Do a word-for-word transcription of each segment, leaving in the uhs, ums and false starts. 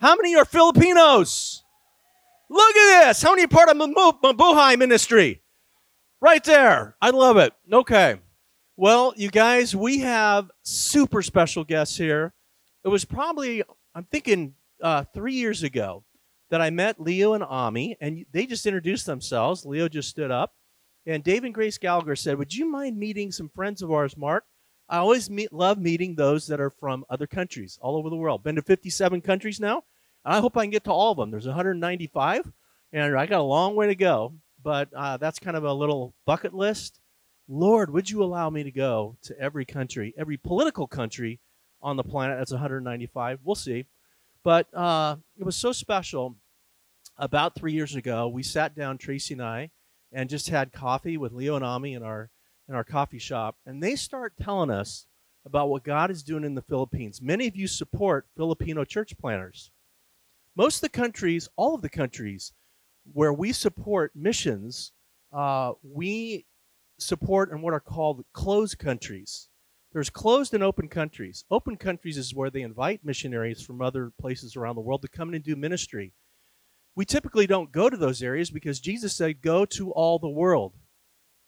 How many are Filipinos? Look at this. How many are part of Mabuhay ministry? Right there. I love it. Okay. Well, you guys, we have super special guests here. It was probably, I'm thinking, uh, three years ago that I met Leo and Ami, and they just introduced themselves. Leo just stood up, and Dave and Grace Gallagher said, would you mind meeting some friends of ours, Mark? I always meet, love meeting those that are from other countries all over the world. Been to fifty-seven countries now. I hope I can get to all of them. There's one hundred ninety-five, and I got a long way to go, but uh, that's kind of a little bucket list. Lord, would you allow me to go to every country, every political country on the planet? That's one hundred ninety-five. We'll see. But uh, it was so special. About three years ago, we sat down, Tracy and I, and just had coffee with Leo and Ami in our in our coffee shop, and they start telling us about what God is doing in the Philippines. Many of you support Filipino church planners. Most of the countries, all of the countries where we support missions, uh, we support in what are called closed countries. There's closed and open countries. Open countries is where they invite missionaries from other places around the world to come in and do ministry. We typically don't go to those areas because Jesus said, go to all the world.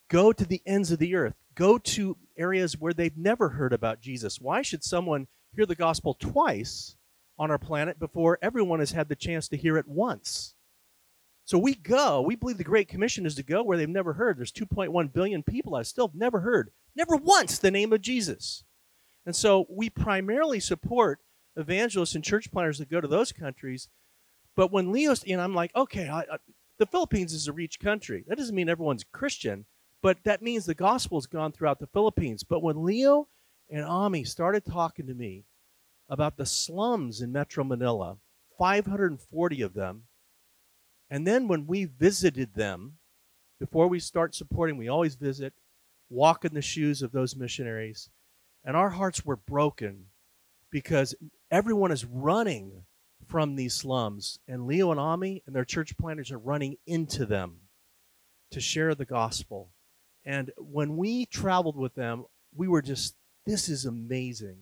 Go to the ends of the earth. Go to areas where they've never heard about Jesus. Why should someone hear the gospel twice on our planet before everyone has had the chance to hear it once? So we go. We believe the Great Commission is to go where they've never heard. There's two point one billion people I still have never heard, never once, the name of Jesus. And so we primarily support evangelists and church planters that go to those countries. But when Leo's, and I'm like, okay, I, I, the Philippines is a rich country. That doesn't mean everyone's Christian, but that means the gospel's gone throughout the Philippines. But when Leo and Ami started talking to me about the slums in Metro Manila, five hundred forty of them, and then when we visited them, before we start supporting, we always visit, walk in the shoes of those missionaries. And our hearts were broken because everyone is running from these slums. And Leo and Ami and their church planters are running into them to share the gospel. And when we traveled with them, we were just, this is amazing.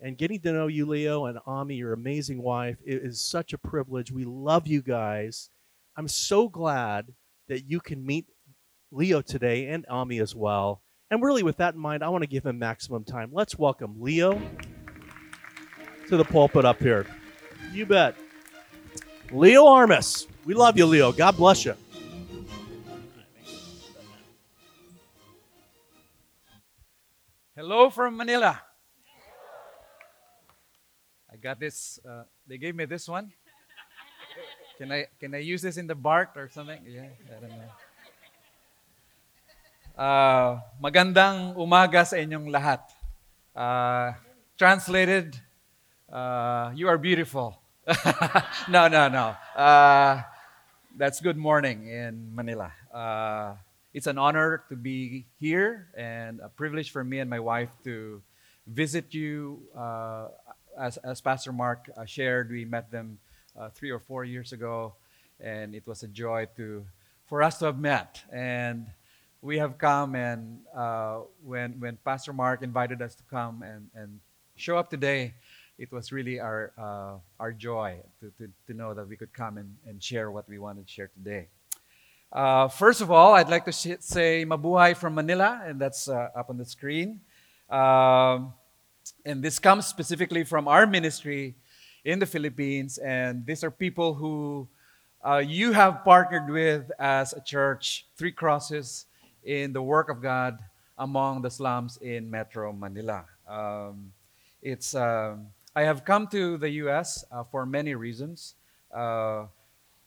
And getting to know you, Leo, and Ami, your amazing wife, it is such a privilege. We love you guys. I'm so glad that you can meet Leo today and Ami as well. And really with that in mind, I want to give him maximum time. Let's welcome Leo to the pulpit up here. You bet. Leo Armas. We love you, Leo. God bless you. Hello from Manila. I got this. Uh, they gave me this one. Can I can I use this in the bark or something? Yeah, I don't know. Uh, magandang umaga sa inyong lahat. Uh, translated, uh, you are beautiful. no, no, no. Uh, that's good morning in Manila. Uh, it's an honor to be here and a privilege for me and my wife to visit you. Uh, as, as Pastor Mark uh, shared, we met them Uh, three or four years ago, and it was a joy to for us to have met. And we have come, and uh, when when Pastor Mark invited us to come and, and show up today, it was really our uh, our joy to, to, to know that we could come and, and share what we wanted to share today. Uh, first of all, I'd like to sh- say Mabuhay from Manila, and that's uh, up on the screen. Um, and this comes specifically from our ministry in the Philippines, and these are people who uh, you have partnered with as a church, Three Crosses, in the work of God among the slums in Metro Manila. Um, it's uh, I have come to the U S uh, for many reasons, uh,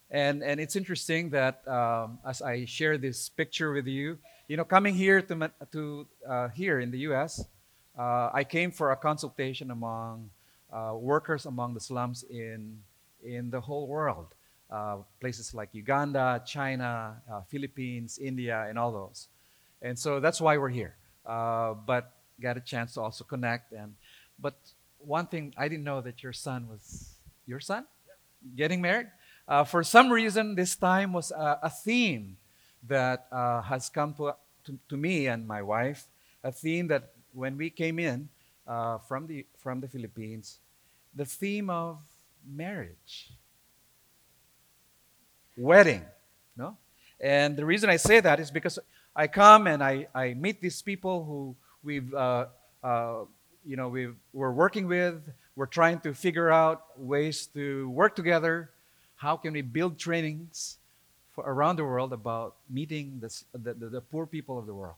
and and it's interesting that um, as I share this picture with you, you know, coming here to to uh, here in the U S, uh, I came for a consultation among Uh, workers among the slums in in the whole world, uh, places like Uganda, China, uh, Philippines, India, and all those. And so that's why we're here. Uh, but got a chance to also connect. And but one thing I didn't know that your son was your son yeah. getting married. Uh, for some reason, this time was a, a theme that uh, has come to, to to me and my wife. A theme that when we came in. Uh, from the from the Philippines, the theme of marriage, wedding, no? And the reason I say that is because I come and I, I meet these people who we've, uh, uh, you know, we've, we're working with. We're trying to figure out ways to work together. How can we build trainings for around the world about meeting this, the, the, the poor people of the world,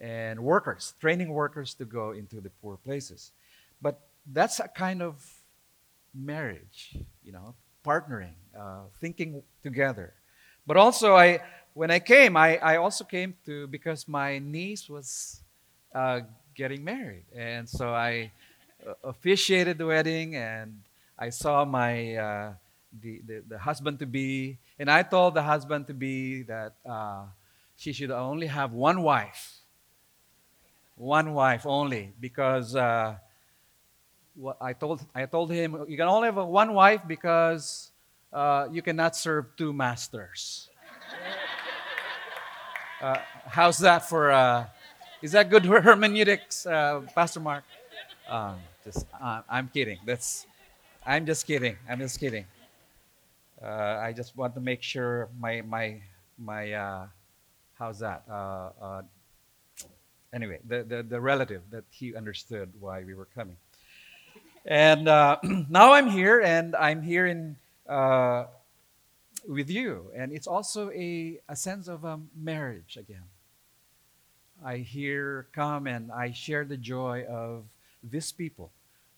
and workers, training workers to go into the poor places. But that's a kind of marriage, you know, partnering, uh, thinking together. But also, I when I came, I, I also came to because my niece was uh, getting married, and so I uh, officiated the wedding, and I saw my uh, the, the the husband-to-be, and I told the husband-to-be that uh, she should only have one wife, one wife only, because uh, what I told I told him, you can only have one wife because. Uh, you cannot serve two masters. Uh, how's that for, uh, is that good for hermeneutics, uh, Pastor Mark? Um, just, uh, I'm kidding. That's, I'm just kidding. I'm just kidding. Uh, I just want to make sure my, my, my uh, how's that? Uh, uh, anyway, the, the, the relative, that he understood why we were coming. And uh, now I'm here, and I'm here in, Uh, with you, and it's also a, a sense of um, marriage again. I here come and I share the joy of these people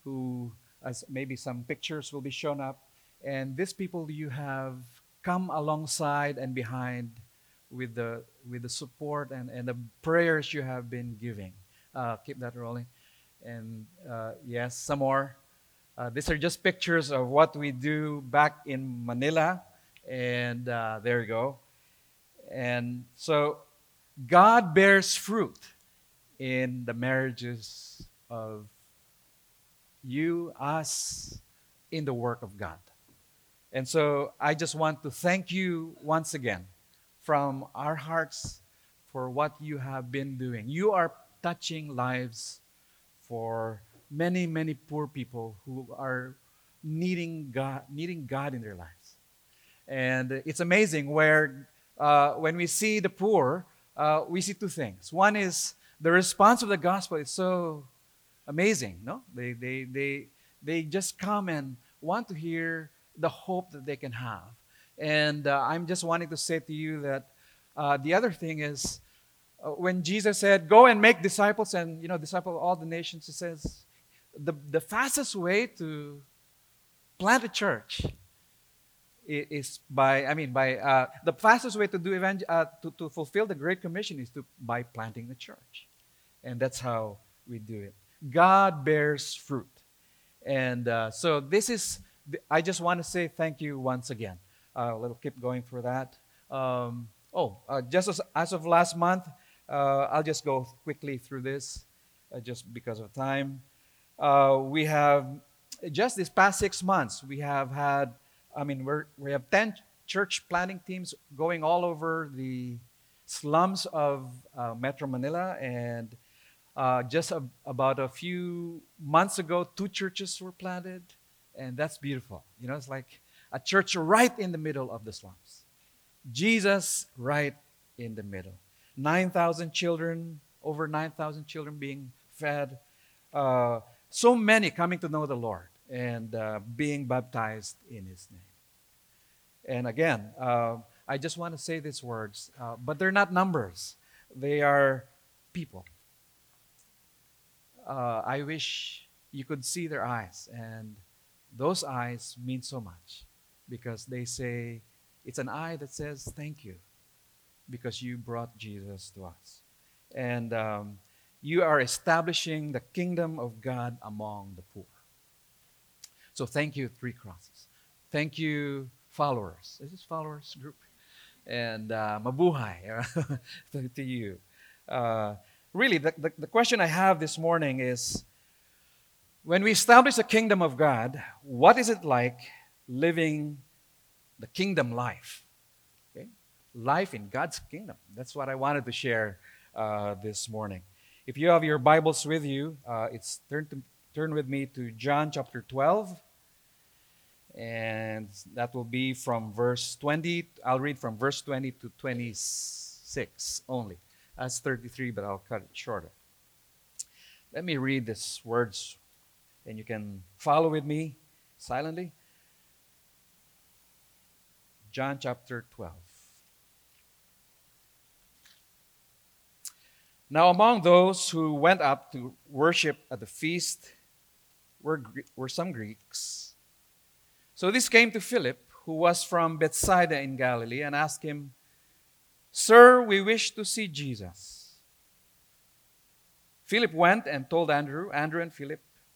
who, as maybe some pictures will be shown up, and these people you have come alongside and behind with the with the support and, and the prayers you have been giving. Uh, keep that rolling. And uh, yes, some more. Uh, these are just pictures of what we do back in Manila. And uh, there you go. And so God bears fruit in the marriages of you, us, in the work of God. And so I just want to thank you once again from our hearts for what you have been doing. You are touching lives for many, many poor people who are needing God, needing God in their lives. And it's amazing where, uh, when we see the poor, uh, we see two things. One is the response of the gospel is so amazing, no? They, they, they, they just come and want to hear the hope that they can have. And uh, I'm just wanting to say to you that uh, the other thing is uh, when Jesus said, go and make disciples and, you know, disciple all the nations, he says, The, the fastest way to plant a church is, is by, I mean, by, uh, the fastest way to do evangel- uh, to, to fulfill the Great Commission is to by planting the church. And that's how we do it. God bears fruit. And uh, so this is, the, I just want to say thank you once again. Uh, we'll keep going for that. Um, oh, uh, just as, as of last month, uh, I'll just go quickly through this uh, just because of time. Uh, we have, just this past six months, we have had, I mean, we we have ten church planting teams going all over the slums of uh, Metro Manila. And uh, just a, about a few months ago, two churches were planted. And that's beautiful. You know, it's like a church right in the middle of the slums. Jesus right in the middle. nine thousand children, over nine thousand children being fed. Uh, So many coming to know the Lord and uh, being baptized in His name. And again, uh, I just want to say these words, uh, but they're not numbers. They are people. Uh, I wish you could see their eyes. And those eyes mean so much because they say, it's an eye that says, thank you, because you brought Jesus to us. And um you are establishing the kingdom of God among the poor. So thank you, Three Crosses. Thank you, followers. Is this followers group? And uh, Mabuhay to, to you. Uh, really, the, the, the question I have this morning is, when we establish the kingdom of God, what is it like living the kingdom life? Okay? Life in God's kingdom. That's what I wanted to share uh, this morning. If you have your Bibles with you, uh, it's turn to, turn with me to John chapter twelve, And that will be from verse twenty. I'll read from verse twenty to twenty-six only. That's thirty-three, but I'll cut it shorter. Let me read these words, and you can follow with me silently. John chapter twelve. Now among those who went up to worship at the feast were, were some Greeks. So this came to Philip, who was from Bethsaida in Galilee, and asked him, "Sir, we wish to see Jesus." Philip went and told Andrew. Andrew and Philip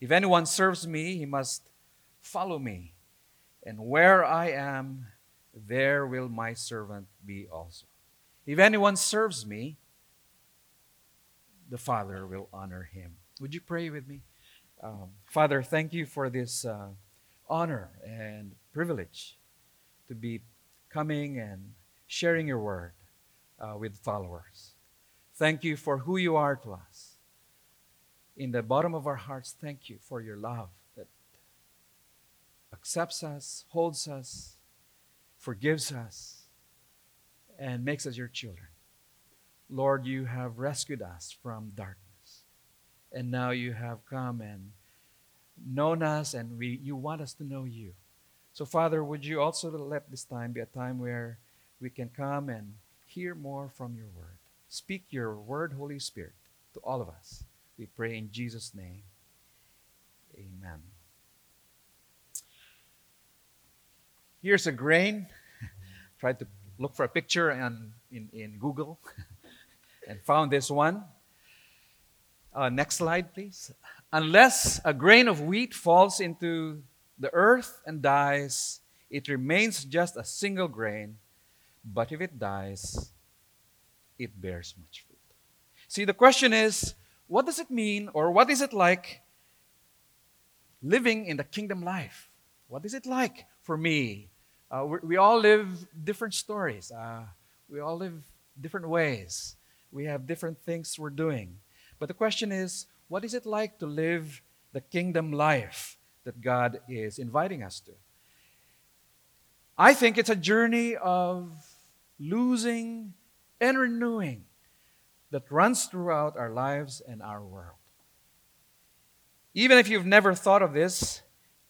If anyone serves me, he must follow me. And where I am, there will my servant be also. If anyone serves me, the Father will honor him." Would you pray with me? Um, Father, thank you for this uh, honor and privilege to be coming and sharing your word uh, with followers. Thank you for who you are to us. In the bottom of our hearts, thank you for your love that accepts us, holds us, forgives us, and makes us your children. Lord, you have rescued us from darkness. And now you have come and known us, and we you want us to know you. So, Father, would you also let this time be a time where we can come and hear more from your word. Speak your word, Holy Spirit, to all of us. We pray in Jesus' name. Amen. Here's a grain. Try to look for a picture and in, in Google and found this one. Uh, next slide, please. Unless a grain of wheat falls into the earth and dies, it remains just a single grain. But if it dies, it bears much fruit. See, the question is, what does it mean, or what is it like living in the kingdom life? What is it like for me? Uh, we, we all live different stories. Uh, we all live different ways. We have different things we're doing. But the question is, what is it like to live the kingdom life that God is inviting us to? I think it's a journey of losing and renewing that runs throughout our lives and our world. Even if you've never thought of this,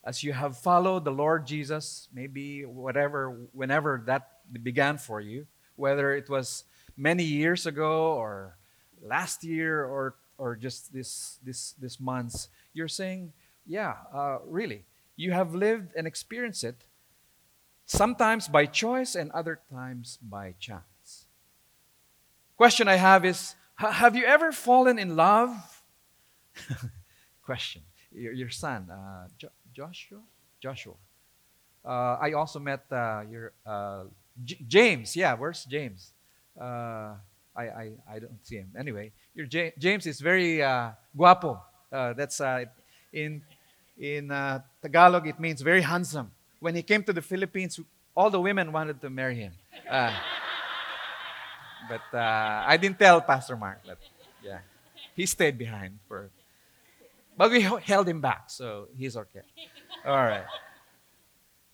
as you have followed the Lord Jesus, maybe whatever, whenever that began for you, whether it was many years ago or last year or or just this this this month, you're saying, yeah, uh, really, you have lived and experienced it, sometimes by choice and other times by chance. Question I have is, have you ever fallen in love? Question. Your, your son, uh, jo- Joshua? Joshua. Uh, I also met uh, your uh, J- James. Yeah, where's James? Uh, I, I I don't see him. Anyway, your J- James is very uh, guapo. Uh, that's uh, in in uh, Tagalog, it means very handsome. When he came to the Philippines, all the women wanted to marry him. Uh, but uh, I didn't tell Pastor Mark. But, yeah, he stayed behind for. But we held him back, so he's okay. All right.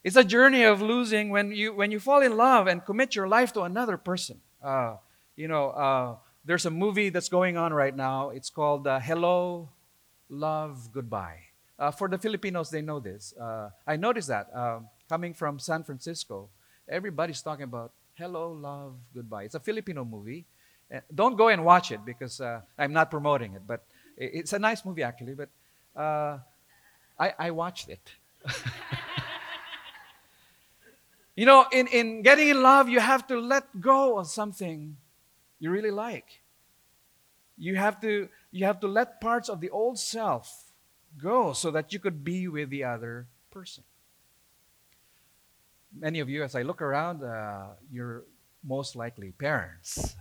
It's a journey of losing when you when you fall in love and commit your life to another person. Uh, you know, uh, there's a movie that's going on right now. It's called uh, Hello, Love, Goodbye. Uh, for the Filipinos, they know this. Uh, I noticed that uh, coming from San Francisco, everybody's talking about Hello, Love, Goodbye. It's a Filipino movie. Uh, don't go and watch it because uh, I'm not promoting it. But it's a nice movie, actually. But uh, I, I watched it. You know, in, in getting in love, you have to let go of something you really like. You have to you have to let parts of the old self go so that you could be with the other person. many of you, as I look around, uh, you're most likely parents.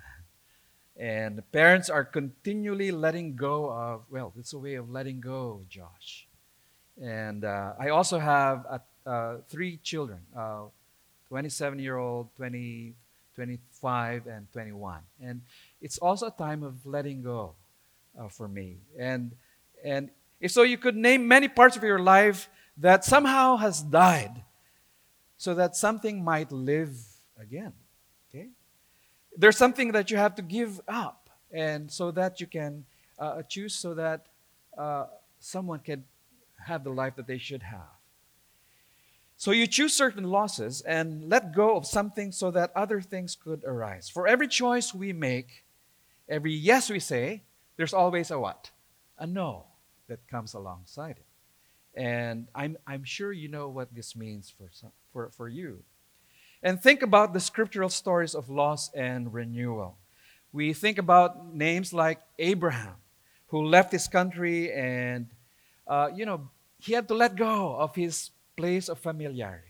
And parents are continually letting go of, well, it's a way of letting go, Josh. And uh, I also have a, uh, three children, uh, twenty-seven-year-old, twenty, twenty-five, and twenty-one. And it's also a time of letting go uh, for me. And, and if so, you could name many parts of your life that somehow has died so that something might live again. Okay? There's something that you have to give up, and so that you can uh, choose so that uh, someone can have the life that they should have. So you choose certain losses and let go of something so that other things could arise. For every choice we make, every yes we say, there's always a what? A no that comes alongside it. And I'm, I'm sure you know what this means for, some, for, for you. And think about the scriptural stories of loss and renewal. We think about names like Abraham, who left his country and, uh, you know, he had to let go of his place of familiarity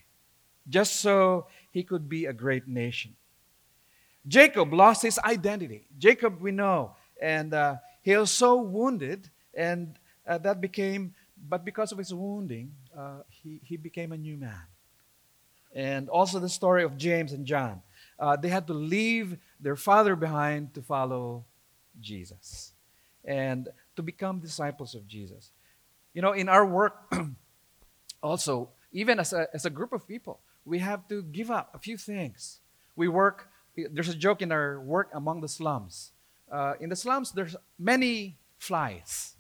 just so he could be a great nation. Jacob lost his identity. Jacob, we know, and uh, he was so wounded, and uh, that became, but because of his wounding, uh, he, he became a new man. And also the story of James and John. Uh, they had to leave their father behind to follow Jesus and to become disciples of Jesus. You know, in our work also, even as a, as a group of people, we have to give up a few things. We work, there's a joke in our work among the slums. Uh, in the slums, there's many flies.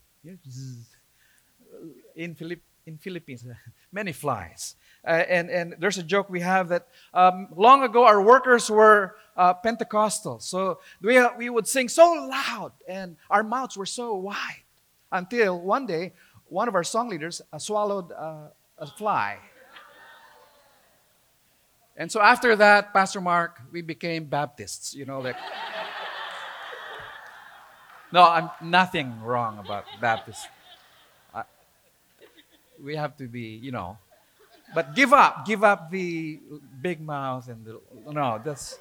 In Philippines. In Philippines, many flies. Uh, and, and there's a joke we have that um, long ago our workers were uh, Pentecostal. So we, we would sing so loud and our mouths were so wide until one day one of our song leaders uh, swallowed uh, a fly. And so after that, Pastor Mark, we became Baptists. You know, like... No, I'm nothing wrong about Baptists. We have to be, you know, but give up, give up the big mouth and the, no, that's,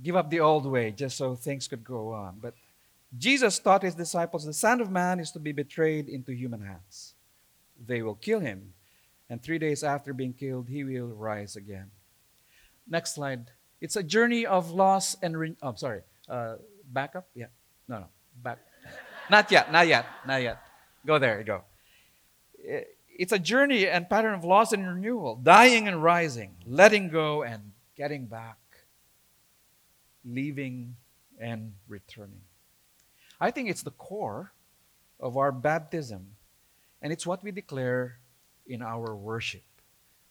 give up the old way just so things could go on. But Jesus taught his disciples, the Son of Man is to be betrayed into human hands. They will kill him. And three days after being killed, he will rise again. Next slide. It's a journey of loss and, re- oh, sorry, uh, back up? Yeah. No, no, back. Not yet, not yet, not yet. Go there, you go. It's a journey and pattern of loss and renewal, dying and rising, letting go and getting back, leaving and returning. I think it's the core of our baptism, and it's what we declare in our worship.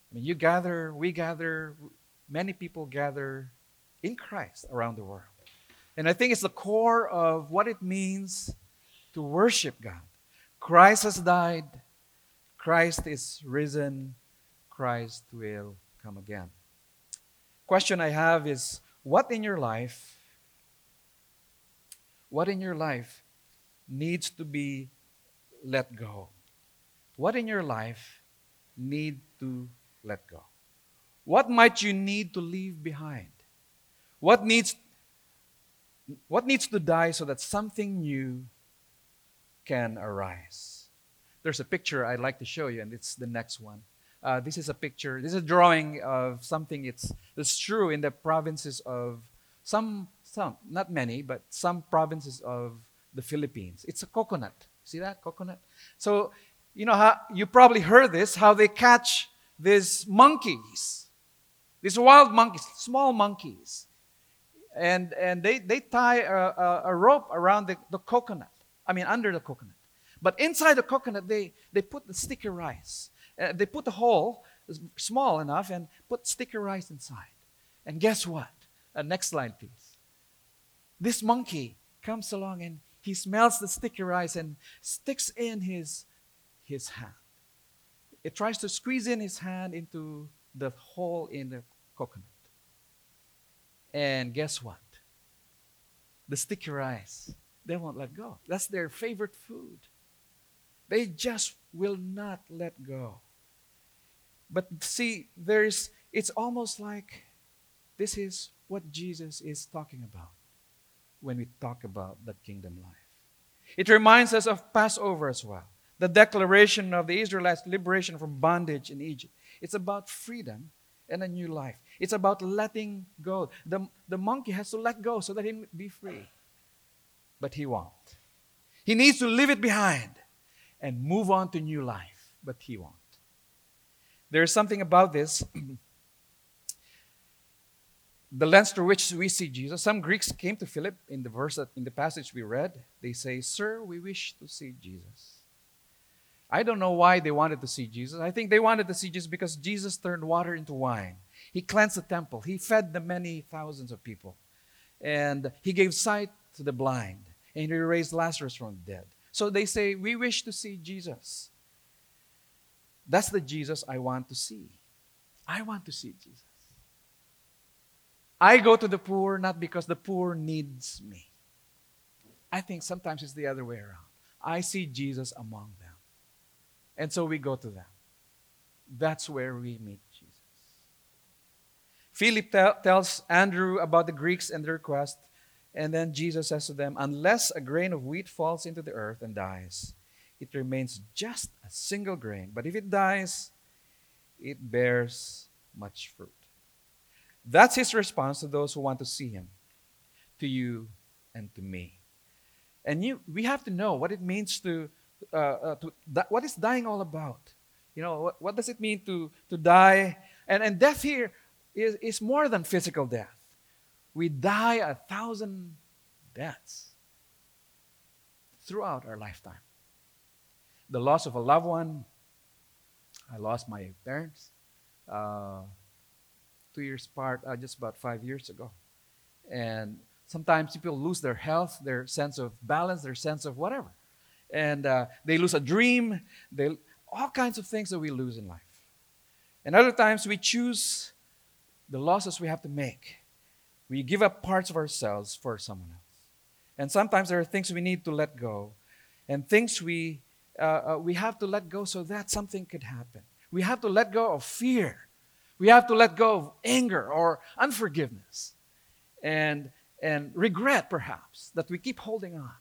I mean, you gather, we gather, many people gather in Christ around the world. And I think it's the core of what it means to worship God. Christ has died. Christ is risen. Christ will come again. Question I have is, what in your life, what in your life needs to be let go? What in your life need to let go? What might you need to leave behind? What needs, what needs to die so that something new can arise? There's a picture I'd like to show you, and it's the next one. Uh, this is a picture. This is a drawing of something it's, it's true in the provinces of some, some, not many, but some provinces of the Philippines. It's a coconut. See that? Coconut. So, you know, how, you probably heard this, how they catch these monkeys, these wild monkeys, small monkeys. And, and they, they tie a, a, a rope around the, the coconut, I mean, under the coconut. But inside the coconut, they, they put the sticky rice. Uh, they put a hole small enough and put sticky rice inside. And guess what? Uh, next slide, please. This monkey comes along and he smells the sticky rice and sticks in his, his hand. It tries to squeeze in his hand into the hole in the coconut. And guess what? The sticky rice, they won't let go. That's their favorite food. They just will not let go. But see, there's, it's almost like this is what Jesus is talking about when we talk about the kingdom life. It reminds us of Passover as well, the declaration of the Israelites' liberation from bondage in Egypt. It's about freedom and a new life. It's about letting go. The, the monkey has to let go so that he be free. But he won't. He needs to leave it behind and move on to new life. But he won't. There is something about this. The lens through which we see Jesus. Some Greeks came to Philip in the verse that, in the passage we read. They say, "Sir, we wish to see Jesus." I don't know why they wanted to see Jesus. I think they wanted to see Jesus because Jesus turned water into wine. He cleansed the temple. He fed the many thousands of people. And he gave sight to the blind. And he raised Lazarus from the dead. So they say, "We wish to see Jesus. That's the Jesus I want to see. I want to see Jesus. I go to the poor not because the poor needs me." I think sometimes it's the other way around. I see Jesus among them. And so we go to them. That's where we meet Jesus. Philip tell, tells Andrew about the Greeks and their request. And then Jesus says to them, "Unless a grain of wheat falls into the earth and dies, it remains just a single grain. But if it dies, it bears much fruit." That's his response to those who want to see him, to you and to me. And you, we have to know what it means to, uh, uh, to di- what is dying all about? You know, what, what does it mean to, to die? And, and death here is, is more than physical death. We die a thousand deaths throughout our lifetime. The loss of a loved one. I lost my parents uh, two years apart, uh, just about five years ago. And sometimes people lose their health, their sense of balance, their sense of whatever. And uh, they lose a dream. They all kinds of things that we lose in life. And other times we choose the losses we have to make. We give up parts of ourselves for someone else. And sometimes there are things we need to let go and things we Uh, uh, we have to let go so that something could happen. We have to let go of fear. We have to let go of anger or unforgiveness and, and regret, perhaps, that we keep holding on,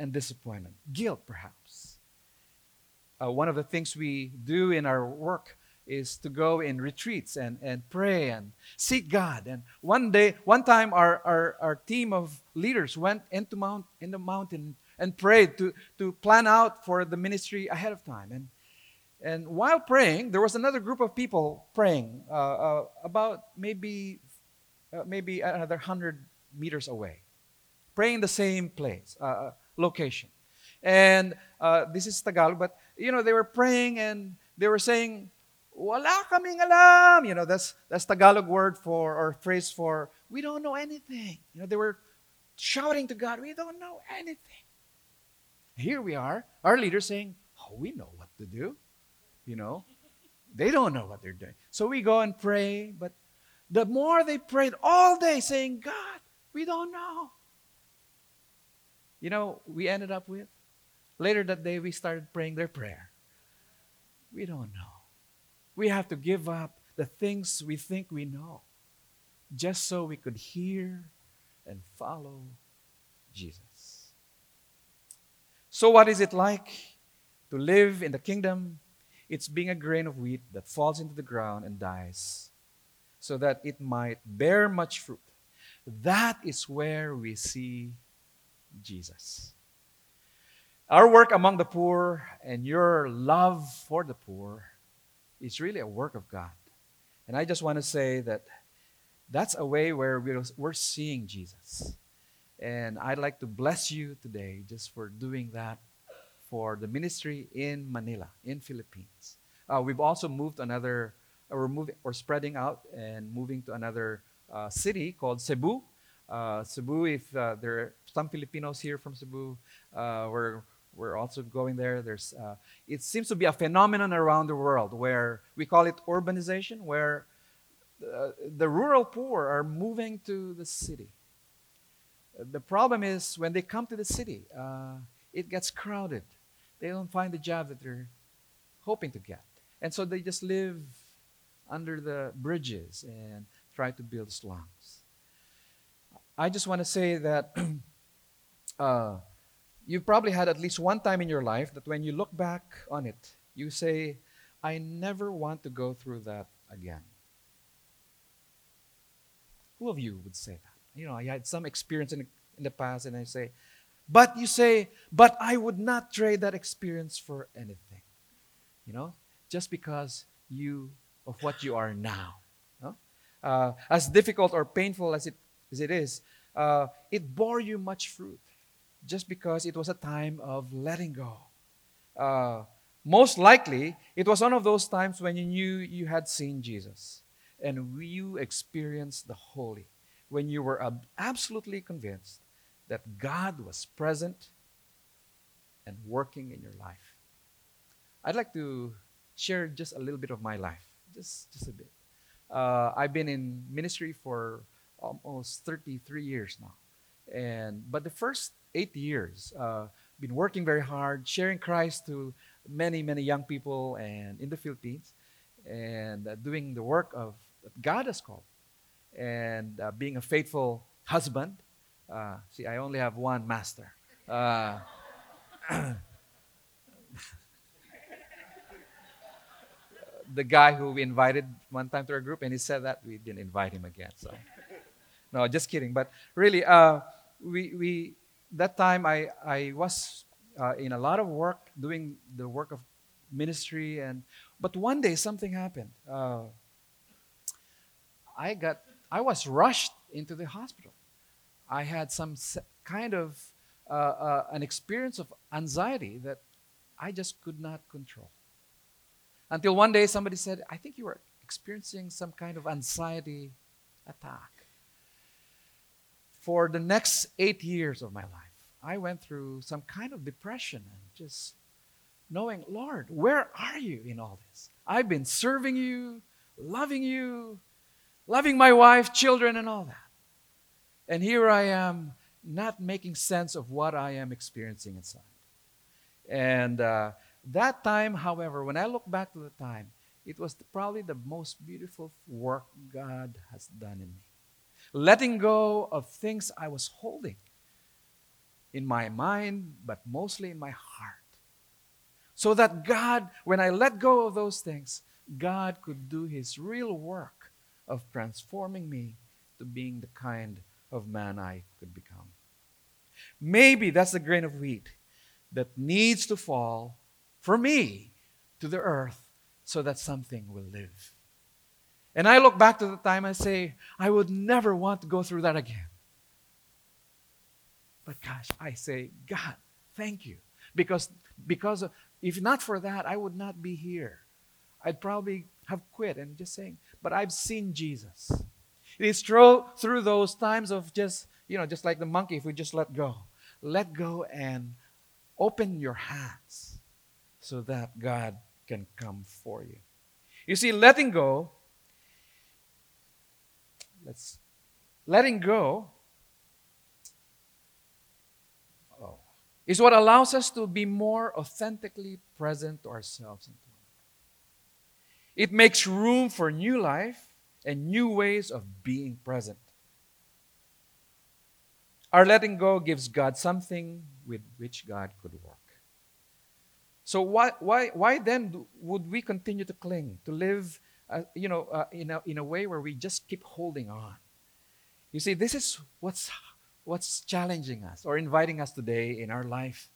and disappointment, guilt, perhaps. Uh, one of the things we do in our work is to go in retreats and, and pray and seek God. And one day, one time, our, our, our team of leaders went into mount, in the mountain and prayed to, to plan out for the ministry ahead of time. And and while praying, there was another group of people praying uh, uh, about maybe uh, maybe another one hundred meters away, praying the same place, uh, location. And uh, this is Tagalog, but, you know, they were praying and they were saying, "Wala kaming alam." You know, that's, that's Tagalog word for, or phrase for, "We don't know anything." You know, they were shouting to God, "We don't know anything." Here we are, our leaders saying, "Oh, we know what to do." You know, they don't know what they're doing. So we go and pray, but the more they prayed all day saying, "God, we don't know." You know, we ended up with, later that day we started praying their prayer. We don't know. We have to give up the things we think we know just so we could hear and follow Jesus. So what is it like to live in the kingdom? It's being a grain of wheat that falls into the ground and dies so that it might bear much fruit. That is where we see Jesus. Our work among the poor and your love for the poor is really a work of God. And I just want to say that that's a way where we're seeing Jesus. And I'd like to bless you today just for doing that for the ministry in Manila, in Philippines. Uh, we've also moved another, uh, we're moving, or spreading out and moving to another uh, city called Cebu. Uh, Cebu, if uh, there are some Filipinos here from Cebu, uh, we're we're also going there. There's uh, it seems to be a phenomenon around the world where we call it urbanization, where uh, the rural poor are moving to the city. The problem is when they come to the city, uh, it gets crowded. They don't find the job that they're hoping to get. And so they just live under the bridges and try to build slums. I just want to say that uh, you've probably had at least one time in your life that when you look back on it, you say, I never want to go through that again. Who of you would say that? You know, I had some experience in, in the past, and I say, but you say, but I would not trade that experience for anything. You know, just because you, of what you are now. No? Uh, as difficult or painful as it, as it is, uh, it bore you much fruit just because it was a time of letting go. Uh, most likely, it was one of those times when you knew you had seen Jesus and you experienced the holy, when you were ab- absolutely convinced that God was present and working in your life. I'd like to share just a little bit of my life, just just a bit. Uh, I've been in ministry for almost thirty-three years now, and but the first eight years, uh, been working very hard, sharing Christ to many many young people and in the Philippines, and uh, doing the work of that God has called, and uh, being a faithful husband. Uh, see, I only have one master. Uh, the guy who we invited one time to our group, and he said that we didn't invite him again. So, no, just kidding. But really, uh, we we that time I I was uh, in a lot of work, doing the work of ministry, and but one day something happened. Uh, I got I was rushed into the hospital. I had some kind of uh, uh, an experience of anxiety that I just could not control. Until one day somebody said, I think you were experiencing some kind of anxiety attack. For the next eight years of my life, I went through some kind of depression and just knowing, Lord, where are you in all this? I've been serving you, loving you, loving my wife, children, and all that. And here I am, not making sense of what I am experiencing inside. And uh, that time, however, when I look back to the time, it was the, probably the most beautiful work God has done in me. Letting go of things I was holding in my mind, but mostly in my heart. So that God, when I let go of those things, God could do His real work of transforming me to being the kind of man I could become. Maybe that's the grain of wheat that needs to fall for me to the earth so that something will live. And I look back to the time I say, I would never want to go through that again. But gosh, I say, God, thank you. Because, because if not for that, I would not be here. I'd probably have quit and just saying, but I've seen Jesus. It is through, through those times of just, you know, just like the monkey, if we just let go. Let go and open your hands so that God can come for you. You see, letting go, let's, letting go oh, is what allows us to be more authentically present to ourselves. It makes room for new life and new ways of being present. Our letting go gives God something with which God could work. So why why why then do, would we continue to cling, to live, uh, you know, uh, in a in a way where we just keep holding on? You see, this is what's what's challenging us or inviting us today in our life,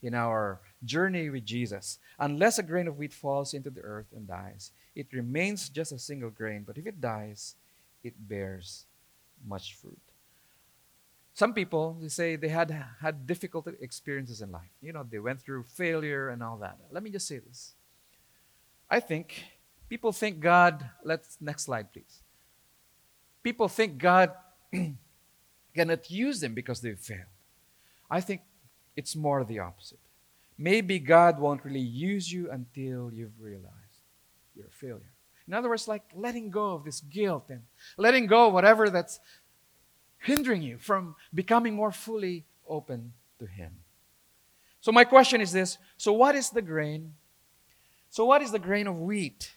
in our journey with Jesus. Unless a grain of wheat falls into the earth and dies, it remains just a single grain, but if it dies, it bears much fruit. Some people, they say they had had difficult experiences in life. You know, they went through failure and all that. Let me just say this. I think people think God, let's, next slide please. People think God cannot use them because they failed. I think it's more the opposite. Maybe God won't really use you until you've realized your failure. In other words, like letting go of this guilt and letting go of whatever that's hindering you from becoming more fully open to Him. So my question is this, so what is the grain? So what is the grain of wheat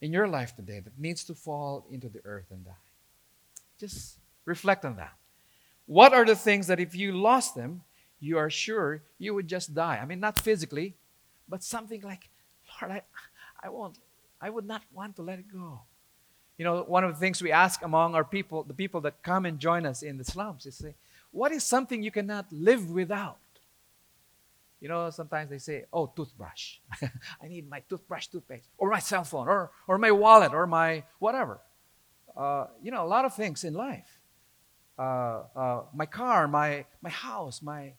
in your life today that needs to fall into the earth and die? Just reflect on that. What are the things that if you lost them, you are sure you would just die? I mean, not physically, but something like, Lord, I, I won't, I would not want to let it go. You know, one of the things we ask among our people, the people that come and join us in the slums, is say, what is something you cannot live without? You know, sometimes they say, oh, toothbrush. I need my toothbrush, toothpaste, or my cell phone, or, or my wallet, or my whatever. Uh, you know, a lot of things in life. Uh, uh, my car, my my house, my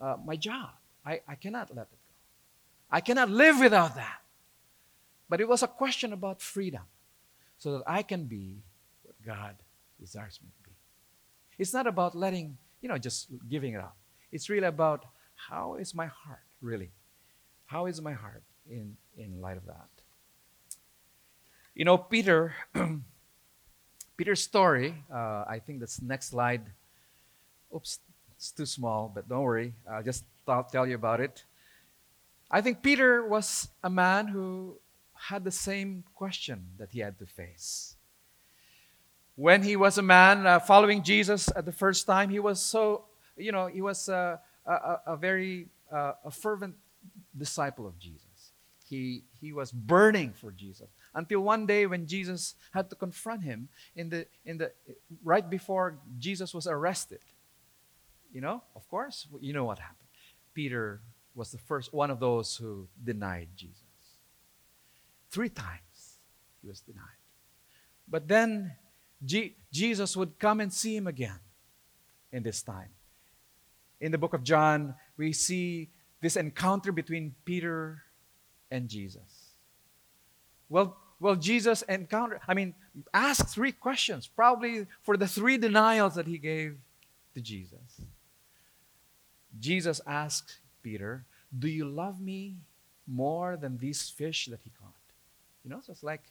uh, my job. I, I cannot let it go. I cannot live without that. But it was a question about freedom so that I can be what God desires me to be. It's not about letting, you know, just giving it up. It's really about how is my heart, really? How is my heart in, in light of that? You know, Peter, Peter's story, uh, I think that's next slide. Oops, it's too small, but don't worry. I'll just t- tell you about it. I think Peter was a man who had the same question that he had to face. When he was a man uh, following Jesus at the first time, he was so, you know, he was... Uh, A, a, a very uh, a fervent disciple of Jesus. He he was burning for Jesus until one day when Jesus had to confront him in the in the right before Jesus was arrested. You know, of course, you know what happened. Peter was the first one of those who denied Jesus. Three times he was denied. But then G- Jesus would come and see him again in this time. In the book of John, we see this encounter between Peter and Jesus. Well, well, Jesus encountered, I mean, asked three questions, probably for the three denials that he gave to Jesus. Jesus asked Peter, do you love me more than these fish that he caught? You know, so it's like,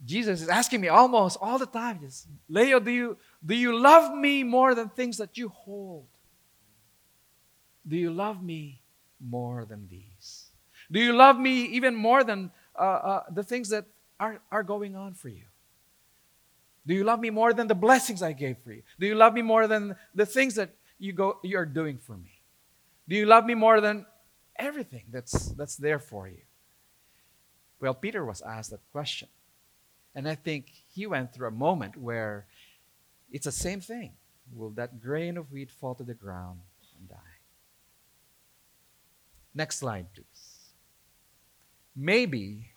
Jesus is asking me almost all the time, just, Leo, do you, do you love me more than things that you hold? Do you love me more than these? Do you love me even more than uh, uh, the things that are, are going on for you? Do you love me more than the blessings I gave for you? Do you love me more than the things that you go you are doing for me? Do you love me more than everything that's that's there for you? Well, Peter was asked that question. And I think he went through a moment where it's the same thing. Will that grain of wheat fall to the ground and die? Next slide, please. Maybe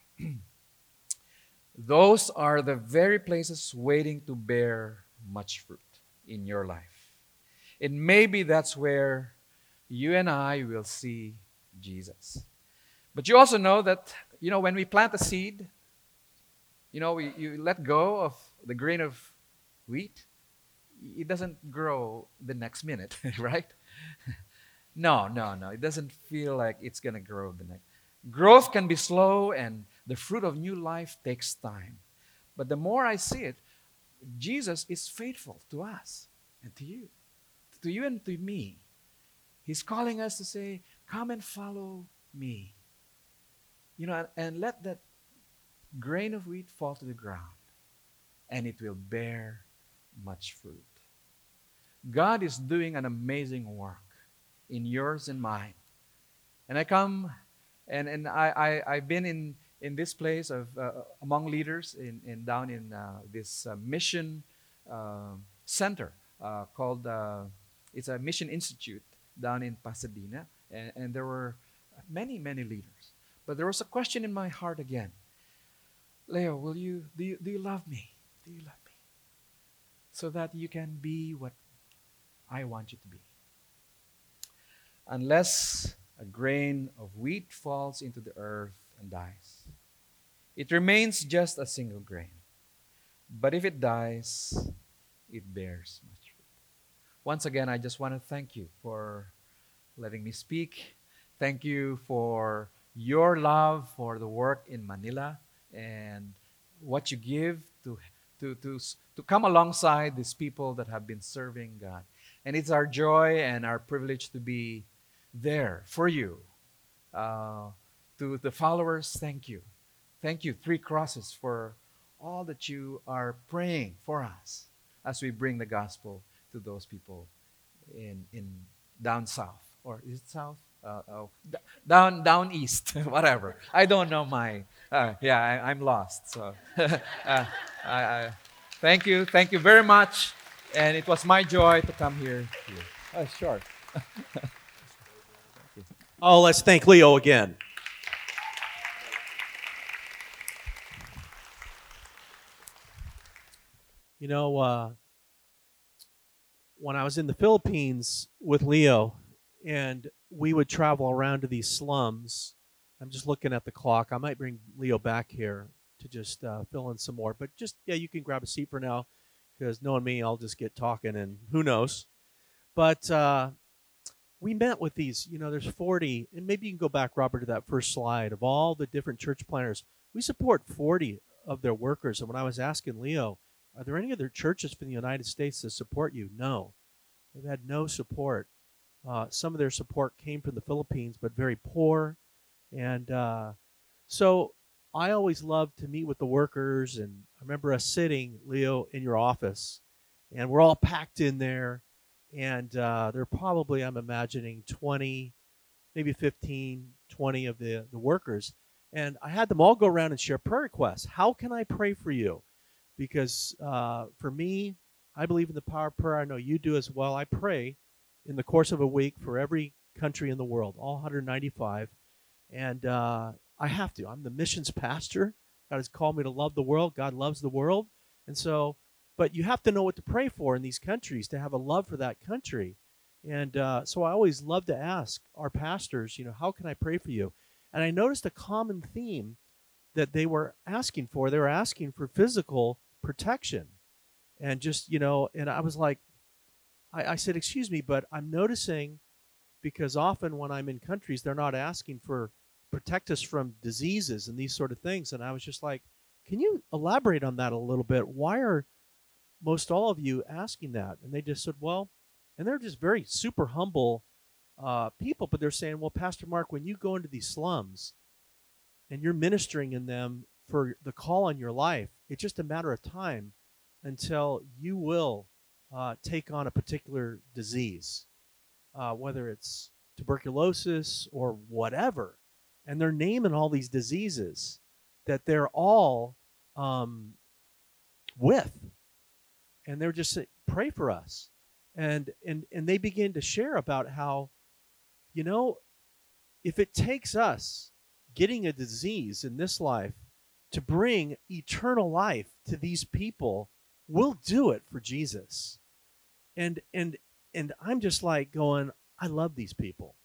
those are the very places waiting to bear much fruit in your life. And maybe that's where you and I will see Jesus. But you also know that, you know, when we plant a seed, you know, we, you let go of the grain of wheat, it doesn't grow the next minute, right? No, no, no. It doesn't feel like it's going to grow the next. Growth can be slow, and the fruit of new life takes time. But the more I see it, Jesus is faithful to us and to you, to you and to me. He's calling us to say, come and follow me. You know, and let that grain of wheat fall to the ground, and it will bear much fruit. God is doing an amazing work in yours and mine. And I come, and, and I, I, I've been in, in this place of uh, among leaders in, in down in uh, this uh, mission uh, center uh, called, uh, it's a mission institute down in Pasadena. And, and there were many, many leaders. But there was a question in my heart again. Leo, will you do, you do you love me? Do you love me? So that you can be what I want you to be. Unless a grain of wheat falls into the earth and dies, it remains just a single grain. But if it dies, it bears much fruit. Once again, I just want to thank you for letting me speak. Thank you for your love for the work in Manila. And what you give to, to to to come alongside these people that have been serving God. And it's our joy and our privilege to be there for you. Uh, to the followers, thank you. Thank you, Three Crosses, for all that you are praying for us as we bring the gospel to those people in in down south. Or is it south? Uh, oh, d- down down east, whatever. I don't know my, uh, yeah, I, I'm lost. So uh, I, I, thank you. Thank you very much. And it was my joy to come here. Oh, sure. Oh, let's thank Leo again. You know, uh, when I was in the Philippines with Leo, and we would travel around to these slums, I'm just looking at the clock. I might bring Leo back here to just uh, fill in some more. But just, yeah, you can grab a seat for now, because knowing me, I'll just get talking, and who knows. But uh, we met with these, you know, there's forty, and maybe you can go back, Robert, to that first slide of all the different church planners. We support forty of their workers. And when I was asking Leo, are there any other churches from the United States that support you? No. They've had no support. Uh, some of their support came from the Philippines, but very poor. And uh, so I always loved to meet with the workers. And I remember us sitting, Leo, in your office. And we're all packed in there. And uh, there are probably, I'm imagining, twenty, maybe fifteen, twenty of the, the workers. And I had them all go around and share prayer requests. How can I pray for you? Because uh, for me, I believe in the power of prayer. I know you do as well. I pray in the course of a week for every country in the world, all one hundred ninety-five. And uh, I have to. I'm the missions pastor. God has called me to love the world. God loves the world. And so, but you have to know what to pray for in these countries, to have a love for that country. And uh, so I always love to ask our pastors, you know, how can I pray for you? And I noticed a common theme that they were asking for. They were asking for physical protection. And just, you know, and I was like, I, I said, excuse me, but I'm noticing, because often when I'm in countries, they're not asking for protect us from diseases and these sort of things. And I was just like, can you elaborate on that a little bit? Why are most all of you asking that? And they just said, well, and they're just very super humble uh, people, but they're saying, well, Pastor Mark, when you go into these slums and you're ministering in them for the call on your life, it's just a matter of time until you will uh, take on a particular disease, uh, whether it's tuberculosis or whatever. And they're naming all these diseases that they're all um, with. And they're just saying, pray for us. And, and, and they begin to share about how, you know, if it takes us getting a disease in this life to bring eternal life to these people, we'll do it for Jesus. And and and I'm just like going, I love these people.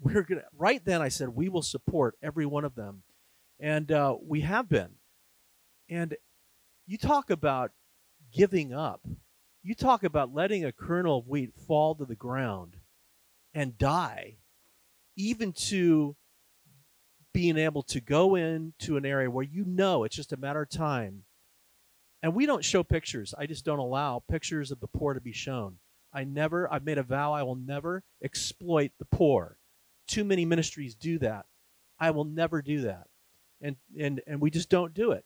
We're gonna right then I said, we will support every one of them. And uh, we have been. And you talk about giving up. You talk about letting a kernel of wheat fall to the ground and die, even to being able to go into an area where you know it's just a matter of time. And we don't show pictures. I just don't allow pictures of the poor to be shown. I never, I've made a vow I will never exploit the poor. Too many ministries do that. I will never do that. And and and we just don't do it.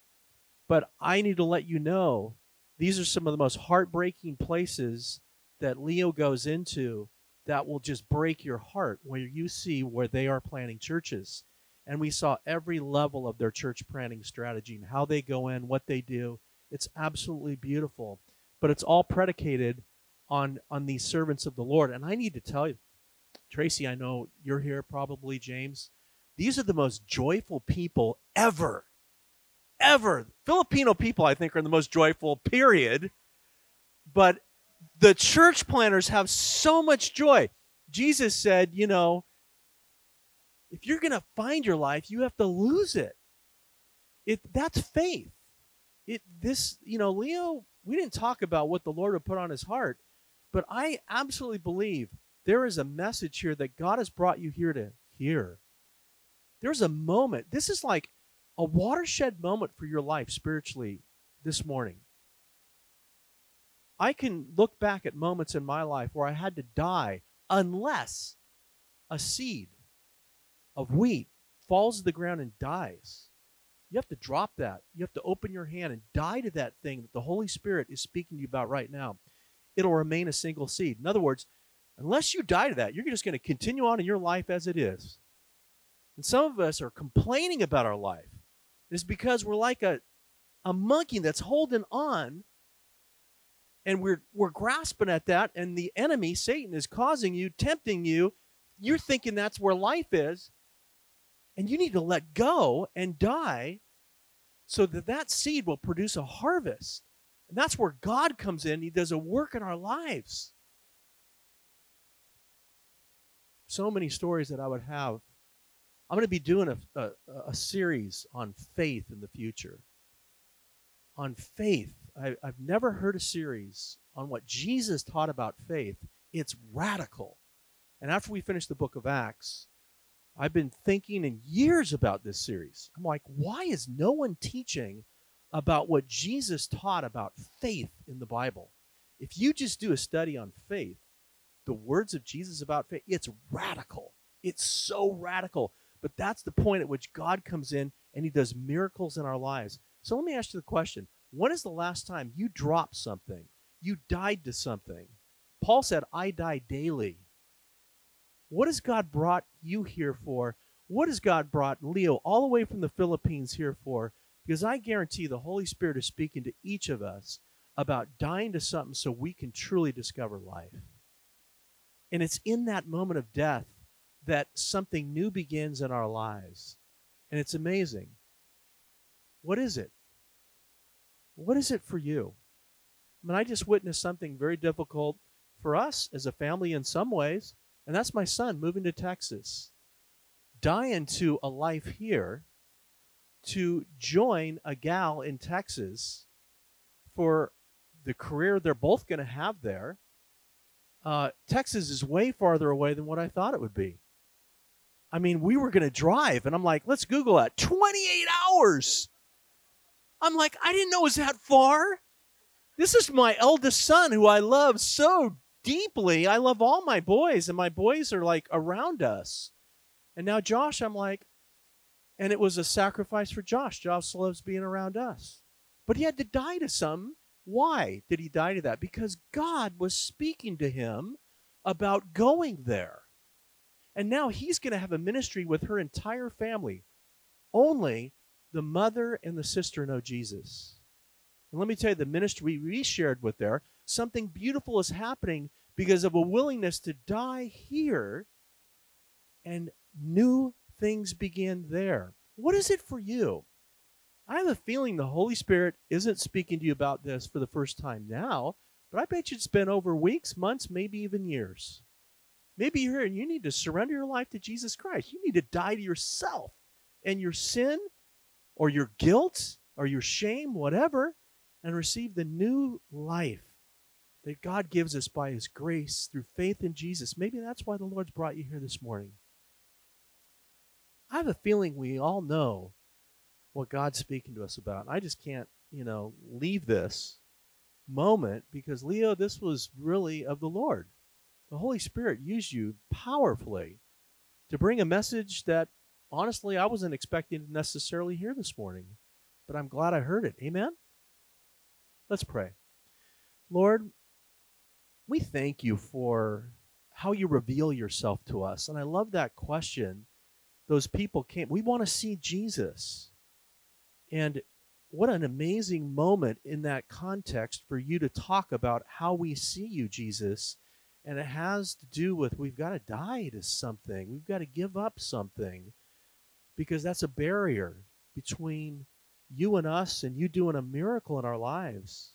But I need to let you know, these are some of the most heartbreaking places that Leo goes into that will just break your heart, where you see where they are planting churches. And we saw every level of their church planting strategy and how they go in, what they do. It's absolutely beautiful. But it's all predicated on, on these servants of the Lord. And I need to tell you, Tracy, I know you're here probably, James. These are the most joyful people ever, ever. Filipino people, I think, are the most joyful, period. But the church planters have so much joy. Jesus said, you know, if you're going to find your life, you have to lose it. It that's faith. It this, you know, Leo, we didn't talk about what the Lord would put on his heart, but I absolutely believe there is a message here that God has brought you here to hear. There's a moment. This is like a watershed moment for your life spiritually this morning. I can look back at moments in my life where I had to die unless a seed of wheat falls to the ground and dies. You have to drop that. You have to open your hand and die to that thing that the Holy Spirit is speaking to you about right now. It'll remain a single seed. In other words, unless you die to that, you're just going to continue on in your life as it is. And some of us are complaining about our life. It's because we're like a, a monkey that's holding on, and we're we're grasping at that, and the enemy, Satan, is causing you, tempting you. You're thinking that's where life is, and you need to let go and die so that that seed will produce a harvest. And that's where God comes in. He does a work in our lives. So many stories that I would have. I'm going to be doing a, a, a series on faith in the future. On faith. I, I've never heard a series on what Jesus taught about faith. It's radical. And after we finish the book of Acts, I've been thinking in years about this series. I'm like, why is no one teaching about what Jesus taught about faith in the Bible? If you just do a study on faith, the words of Jesus about faith, it's radical. It's so radical. But that's the point at which God comes in and he does miracles in our lives. So let me ask you the question. When is the last time you dropped something? You died to something. Paul said, I die daily. What has God brought you here for? What has God brought Leo all the way from the Philippines here for? Because I guarantee the Holy Spirit is speaking to each of us about dying to something so we can truly discover life. And it's in that moment of death that something new begins in our lives. And it's amazing. What is it? What is it for you? I mean, I just witnessed something very difficult for us as a family in some ways, and that's my son moving to Texas, dying to a life here to join a gal in Texas for the career they're both going to have there. Uh, Texas is way farther away than what I thought it would be. I mean, we were going to drive, and I'm like, let's Google that. twenty-eight hours! I'm like, I didn't know it was that far. This is my eldest son who I love so deeply. I love all my boys, and my boys are like around us. And now Josh, I'm like, and it was a sacrifice for Josh. Josh loves being around us. But he had to die to something. Why did he die to that? Because God was speaking to him about going there. And now he's going to have a ministry with her entire family. Only the mother and the sister know Jesus. And let me tell you, the ministry we shared with there, something beautiful is happening because of a willingness to die here, and new things begin there. What is it for you? I have a feeling the Holy Spirit isn't speaking to you about this for the first time now, but I bet you it's been over weeks, months, maybe even years. Maybe you're here and you need to surrender your life to Jesus Christ. You need to die to yourself and your sin or your guilt or your shame, whatever, and receive the new life that God gives us by his grace through faith in Jesus. Maybe that's why the Lord's brought you here this morning. I have a feeling we all know what God's speaking to us about. I just can't, you know, leave this moment because, Leo, this was really of the Lord. The Holy Spirit used you powerfully to bring a message that, honestly, I wasn't expecting to necessarily hear this morning, but I'm glad I heard it. Amen? Let's pray. Lord, we thank you for how you reveal yourself to us. And I love that question. Those people came. We want to see Jesus. And what an amazing moment in that context for you to talk about how we see you, Jesus. And it has to do with we've got to die to something. We've got to give up something because that's a barrier between you and us and you doing a miracle in our lives.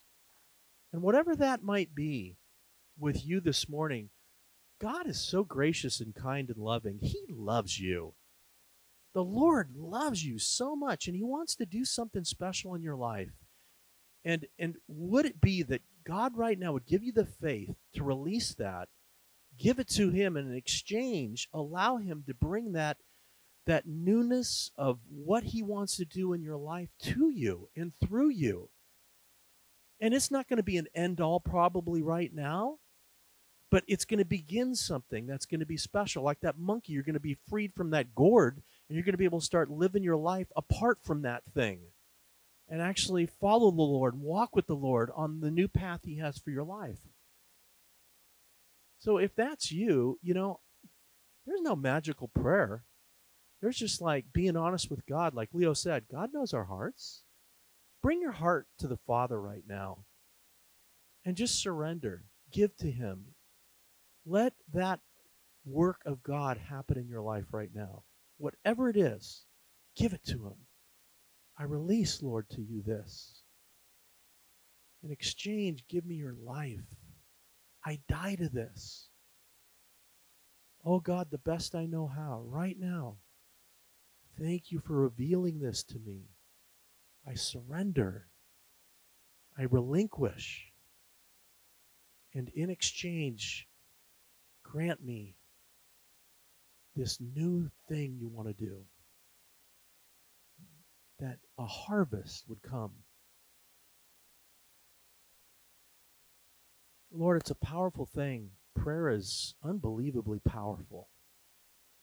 And whatever that might be with you this morning, God is so gracious and kind and loving. He loves you. The Lord loves you so much, and he wants to do something special in your life. And, and would it be that God right now would give you the faith to release that, give it to him, and in exchange, allow him to bring that, that newness of what he wants to do in your life to you and through you. And it's not going to be an end-all probably right now, but it's going to begin something that's going to be special. Like that monkey, you're going to be freed from that gourd And you're going to be able to start living your life apart from that thing and actually follow the Lord, walk with the Lord on the new path he has for your life. So if that's you, you know, there's no magical prayer. There's just like being honest with God. Like Leo said, God knows our hearts. Bring your heart to the Father right now and just surrender. Give to him. Let that work of God happen in your life right now. Whatever it is, give it to him. I release, Lord, to you this. In exchange, give me your life. I die to this. Oh God, the best I know how, right now. Thank you for revealing this to me. I surrender. I relinquish. And in exchange, grant me this new thing you want to do. That a harvest would come. Lord, it's a powerful thing. Prayer is unbelievably powerful.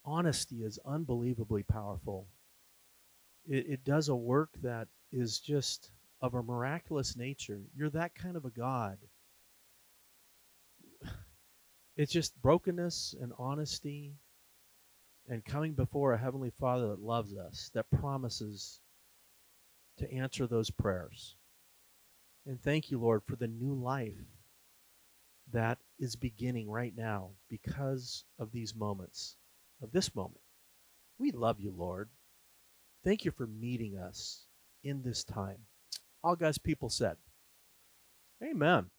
Honesty is unbelievably powerful. It, it does a work that is just of a miraculous nature. You're that kind of a God. It's just brokenness and honesty and coming before a Heavenly Father that loves us, that promises to answer those prayers. And thank you, Lord, for the new life that is beginning right now because of these moments, of this moment. We love you, Lord. Thank you for meeting us in this time. All God's people said, amen.